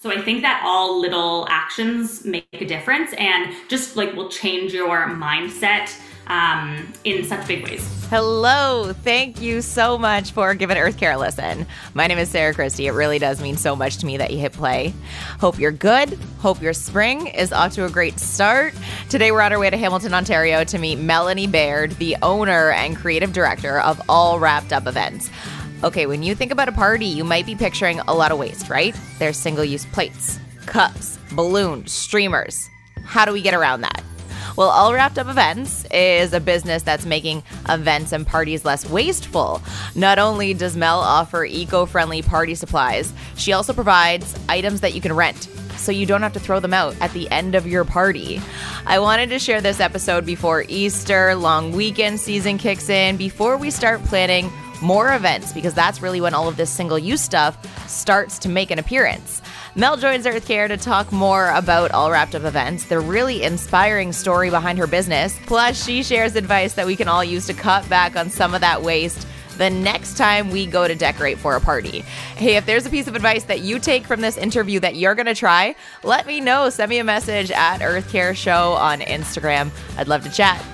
So I think that all little actions make a difference and just like will change your mindset in such big ways. Hello. Thank you so much for giving Earth Care a listen. My name is Sarah Christie. It really does mean so much to me that you hit play. Hope you're good. Hope your spring is off to a great start. Today, we're on our way to Hamilton, Ontario to meet Melanie Baird, the owner and creative director of All Wrapped Up Events. Okay, when you think about a party, you might be picturing a lot of waste, right? There's single-use plates, cups, balloons, streamers. How do we get around that? Well, All Wrapped Up Events is a business that's making events and parties less wasteful. Not only does Mel offer eco-friendly party supplies, she also provides items that you can rent, so you don't have to throw them out at the end of your party. I wanted to share this episode before Easter, long weekend season kicks in, before we start planning more events, because that's really when all of this single-use stuff starts to make an appearance. Mel joins Earth Care to talk more about All Wrapped Up Events, the really inspiring story behind her business. Plus, she shares advice that we can all use to cut back on some of that waste the next time we go to decorate for a party. Hey, if there's a piece of advice that you take from this interview that you're going to try, let me know. Send me a message at Earth Care Show on Instagram. I'd love to chat.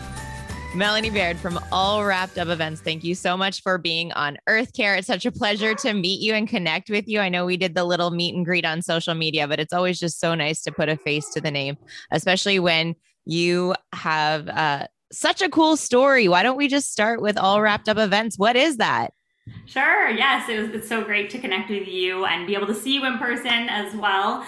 Melanie Baird from All Wrapped Up Events, thank you so much for being on Earth Care. It's such a pleasure to meet you and connect with you. I know we did the little meet and greet on social media, but it's always just so nice to put a face to the name, especially when you have such a cool story. Why don't we just start with All Wrapped Up Events? What is that? Sure. Yes. It's so great to connect with you and be able to see you in person as well.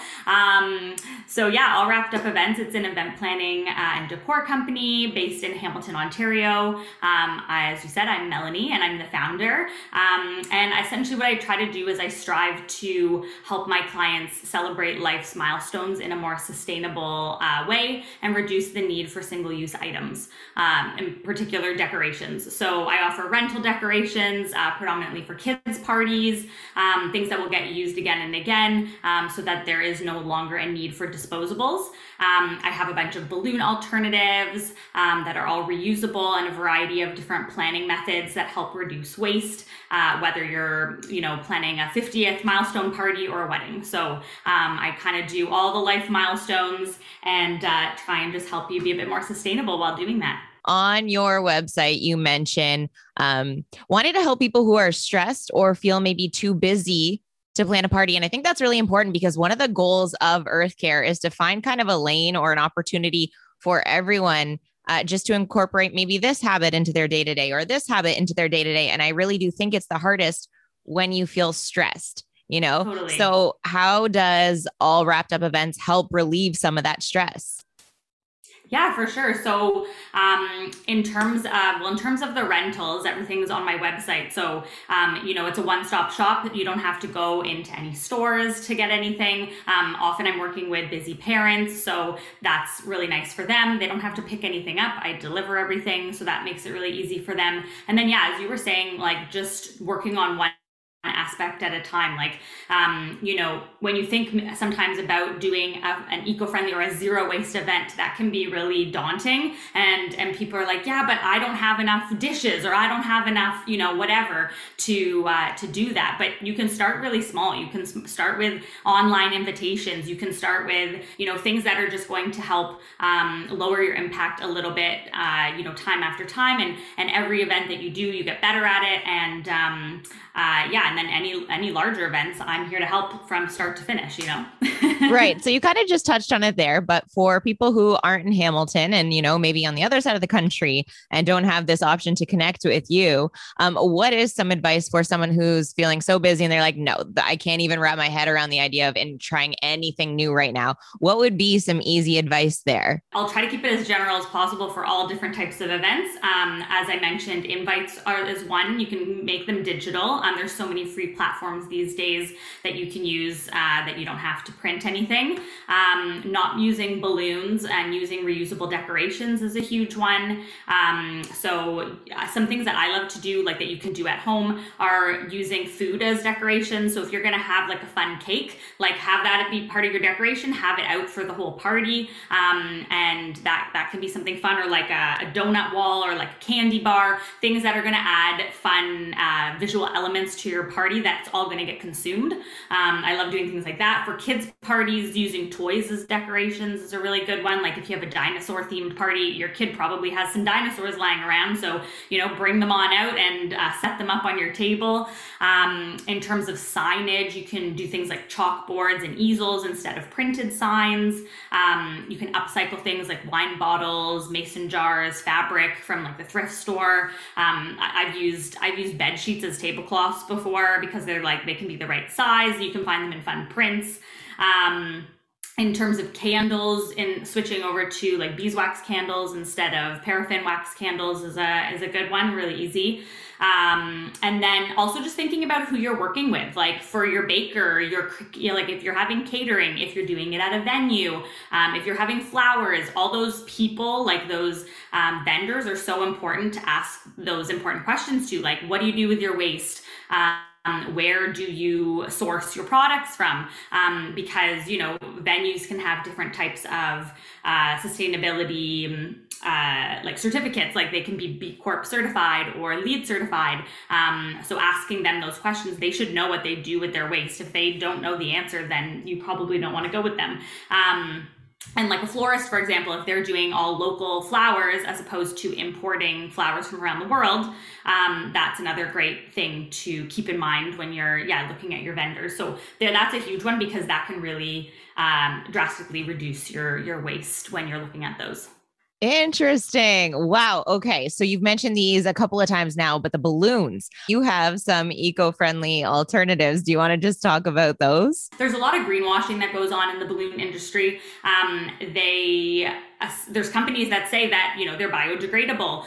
All Wrapped Up Events. It's an event planning and decor company based in Hamilton, Ontario. As you said, I'm Melanie and I'm the founder. And essentially what I try to do is I strive to help my clients celebrate life's milestones in a more sustainable way and reduce the need for single-use items, in particular decorations. So I offer rental decorations, predominantly for kids' parties, things that will get used again and again, so that there is no longer a need for disposables. I have a bunch of balloon alternatives that are all reusable and a variety of different planning methods that help reduce waste, whether you're planning a 50th milestone party or a wedding. So I kind of do all the life milestones and try and just help you be a bit more sustainable while doing that. On your website, you mention wanting to help people who are stressed or feel maybe too busy to plan a party. And I think that's really important because one of the goals of Earth Care is to find kind of a lane or an opportunity for everyone just to incorporate maybe this habit into their day-to-day or this habit into their day-to-day. And I really do think it's the hardest when you feel stressed, Totally. So how does All Wrapped Up Events help relieve some of that stress? Yeah, for sure. So in terms of the rentals, everything's on my website. So, it's a one-stop shop. You don't have to go into any stores to get anything. Often I'm working with busy parents, so that's really nice for them. They don't have to pick anything up. I deliver everything, so that makes it really easy for them. And then, as you were saying, just working on one aspect at a time. When you think sometimes about doing an eco-friendly or a zero waste event, that can be really daunting. And people are like, yeah, but I don't have enough dishes or I don't have enough, whatever to do that. But you can start really small. You can start with online invitations. You can start with, things that are just going to help lower your impact a little bit, time after time. And every event that you do, you get better at it. And and then any larger events, I'm here to help from start to finish, Right. So you kind of just touched on it there, but for people who aren't in Hamilton and, maybe on the other side of the country and don't have this option to connect with you, what is some advice for someone who's feeling so busy and they're like, no, I can't even wrap my head around the idea of trying anything new right now. What would be some easy advice there? I'll try to keep it as general as possible for all different types of events. As I mentioned, invites is one. You can make them digital. There's so many free platforms these days that you can use that you don't have to print anything. Not using balloons and using reusable decorations is a huge one. So some things that I love to do, like that you can do at home, are using food as decoration. So if you're going to have a fun cake, have that be part of your decoration, have it out for the whole party. And that can be something fun, or a donut wall or a candy bar, things that are going to add fun visual elements to your party that's all going to get consumed. I love doing things like that. For kids' parties using toys as decorations is a really good one. Like if you have a dinosaur themed party, your kid probably has some dinosaurs lying around. So, you know, bring them on out and set them up on your table. In terms of signage, you can do things like chalkboards and easels instead of printed signs. You can upcycle things like wine bottles, mason jars, fabric from like the thrift store. I've used bed sheets as tablecloths before because they're like, they can be the right size. You can find them in fun prints. In terms of candles, and switching over to like beeswax candles instead of paraffin wax candles is a good one, really easy. And then also just thinking about who you're working with, like for your baker, like if you're having catering, if you're doing it at a venue, if you're having flowers, all those people, like those vendors are so important to ask those important questions to, like, what do you do with your waste? Where do you source your products from? Because, you know, venues can have different types of sustainability, like certificates, like they can be B Corp certified or LEED certified. So asking them those questions, they should know what they do with their waste. If they don't know the answer, then you probably don't want to go with them. And like a florist, for example, if they're doing all local flowers as opposed to importing flowers from around the world, that's another great thing to keep in mind when you're looking at your vendors. So there, that's a huge one because that can really drastically reduce your waste when you're looking at those. Interesting. Wow. Okay. So you've mentioned these a couple of times now, but the balloons, you have some eco-friendly alternatives. Do you want to just talk about those? There's a lot of greenwashing that goes on in the balloon industry. There's companies that say that, you know, they're biodegradable,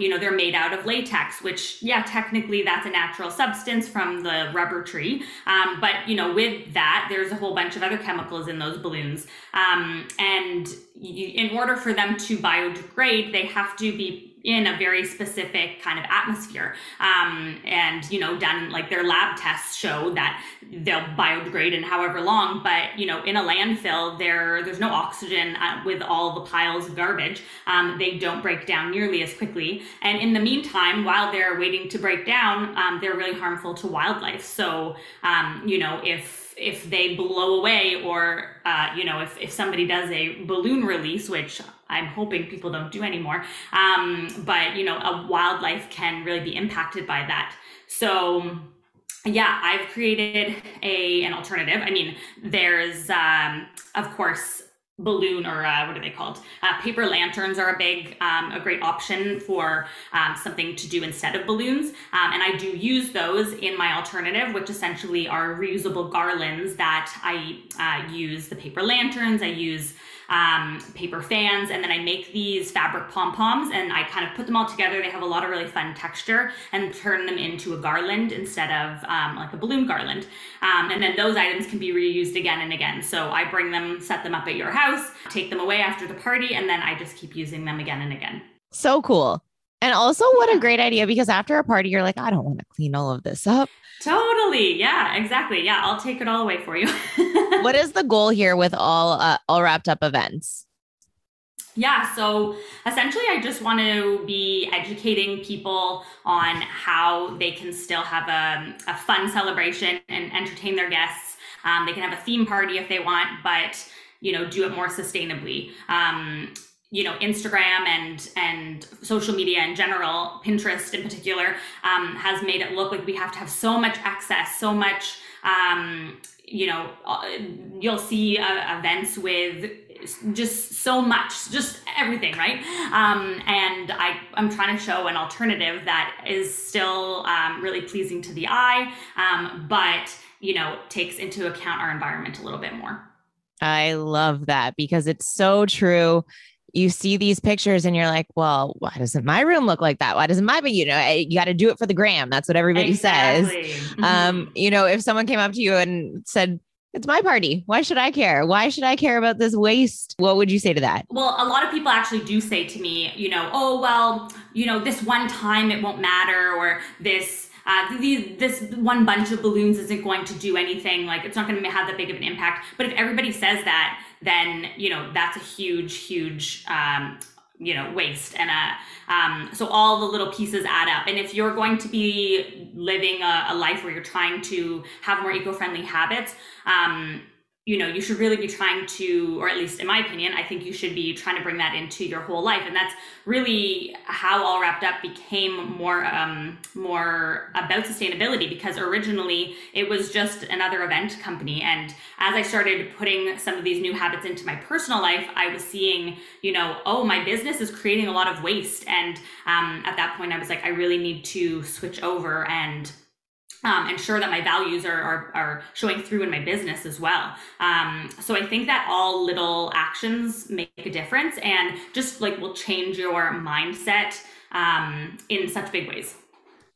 you know, they're made out of latex, which, yeah, technically that's a natural substance from the rubber tree. But, you know, with that, there's a whole bunch of other chemicals in those balloons. And in order for them to biodegrade, they have to be in a very specific kind of atmosphere. And, you know, done, like their lab tests show that they'll biodegrade in however long, but, you know, in a landfill, there's no oxygen with all the piles of garbage. They don't break down nearly as quickly. And in the meantime, while they're waiting to break down, they're really harmful to wildlife. So, you know, if they blow away or, you know, if somebody does a balloon release, which I'm hoping people don't do anymore, but, you know, a wildlife can really be impacted by that. So yeah, I've created an alternative. I mean, there's, of course, balloon or what are they called? Paper lanterns are a great option for something to do instead of balloons. And I do use those in my alternative, which essentially are reusable garlands that I use the paper lanterns, I use paper fans, and then I make these fabric pom-poms and I kind of put them all together. They have a lot of really fun texture and turn them into a garland instead of like a balloon garland. And then those items can be reused again and again. So I bring them, set them up at your house, take them away after the party, and then I just keep using them again and again. So cool. And also what a great idea, because after a party, you're like, I don't want to clean all of this up. Totally. Yeah, exactly. Yeah. I'll take it all away for you. What is the goal here with all wrapped up events? Yeah. So essentially, I just want to be educating people on how they can still have a fun celebration and entertain their guests. They can have a theme party if they want, but, you know, do it more sustainably. You know, Instagram and social media in general, Pinterest in particular, has made it look like we have to have so much access, so much, you know, you'll see events with just so much, just everything, right? And I'm trying to show an alternative that is still really pleasing to the eye, but, you know, takes into account our environment a little bit more. I love that because it's so true. You see these pictures and you're like, well, why doesn't my room look like that? Why doesn't my, but you know, you got to do it for the gram. That's what everybody says. Mm-hmm. You know, if someone came up to you and said, it's my party, why should I care? Why should I care about this waste? What would you say to that? Well, a lot of people actually do say to me, you know, oh, well, you know, this one time it won't matter, or this one bunch of balloons isn't going to do anything. Like it's not going to have that big of an impact. But if everybody says that, then, you know, that's a huge, huge, you know, waste. And, so all the little pieces add up. And if you're going to be living a life where you're trying to have more eco-friendly habits, you know, you should really be trying to, or at least in my opinion, I think you should be trying to bring that into your whole life. And that's really how All Wrapped Up became more, more about sustainability, because originally it was just another event company. And as I started putting some of these new habits into my personal life, I was seeing, you know, oh, my business is creating a lot of waste. And at that point I was like, I really need to switch over and ensure that my values are showing through in my business as well. So I think that all little actions make a difference and just like will change your mindset in such big ways.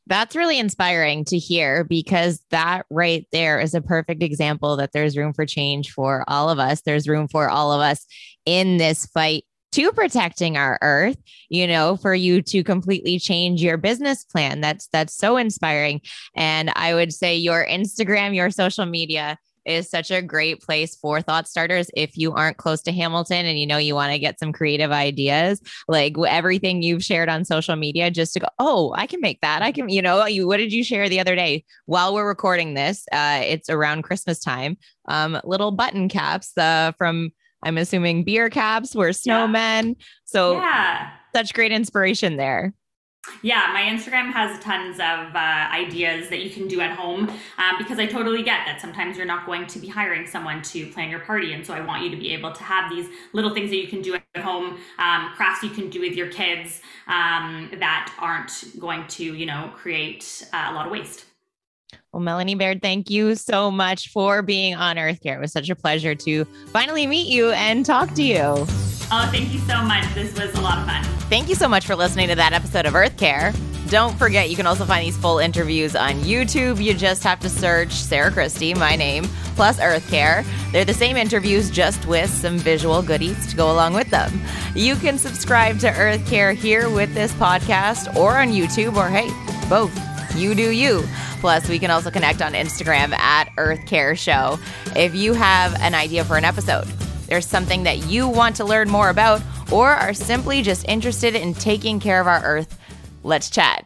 That's really inspiring to hear, because that right there is a perfect example that there's room for change for all of us. There's room for all of us in this fight to protecting our earth, you know, for you to completely change your business plan. That's so inspiring. And I would say your Instagram, your social media is such a great place for thought starters. If you aren't close to Hamilton and you know, you want to get some creative ideas, like everything you've shared on social media, just to go, oh, I can make that. I can, you know, what did you share the other day while we're recording this? It's around Christmas time, little button caps, from, I'm assuming, beer caps were snowmen. Yeah. So such great inspiration there. Yeah, my Instagram has tons of ideas that you can do at home, because I totally get that sometimes you're not going to be hiring someone to plan your party. And so I want you to be able to have these little things that you can do at home, crafts you can do with your kids that aren't going to, you know, create a lot of waste. Well, Melanie Baird, thank you so much for being on Earth Care. It was such a pleasure to finally meet you and talk to you. Oh, thank you so much. This was a lot of fun. Thank you so much for listening to that episode of Earth Care. Don't forget, you can also find these full interviews on YouTube. You just have to search Sarah Christie, my name, plus Earth Care. They're the same interviews, just with some visual goodies to go along with them. You can subscribe to Earth Care here with this podcast or on YouTube, or hey, both. You do you. Plus, we can also connect on Instagram at Earth Care Show. If you have an idea for an episode, there's something that you want to learn more about, or are simply just interested in taking care of our earth, let's chat.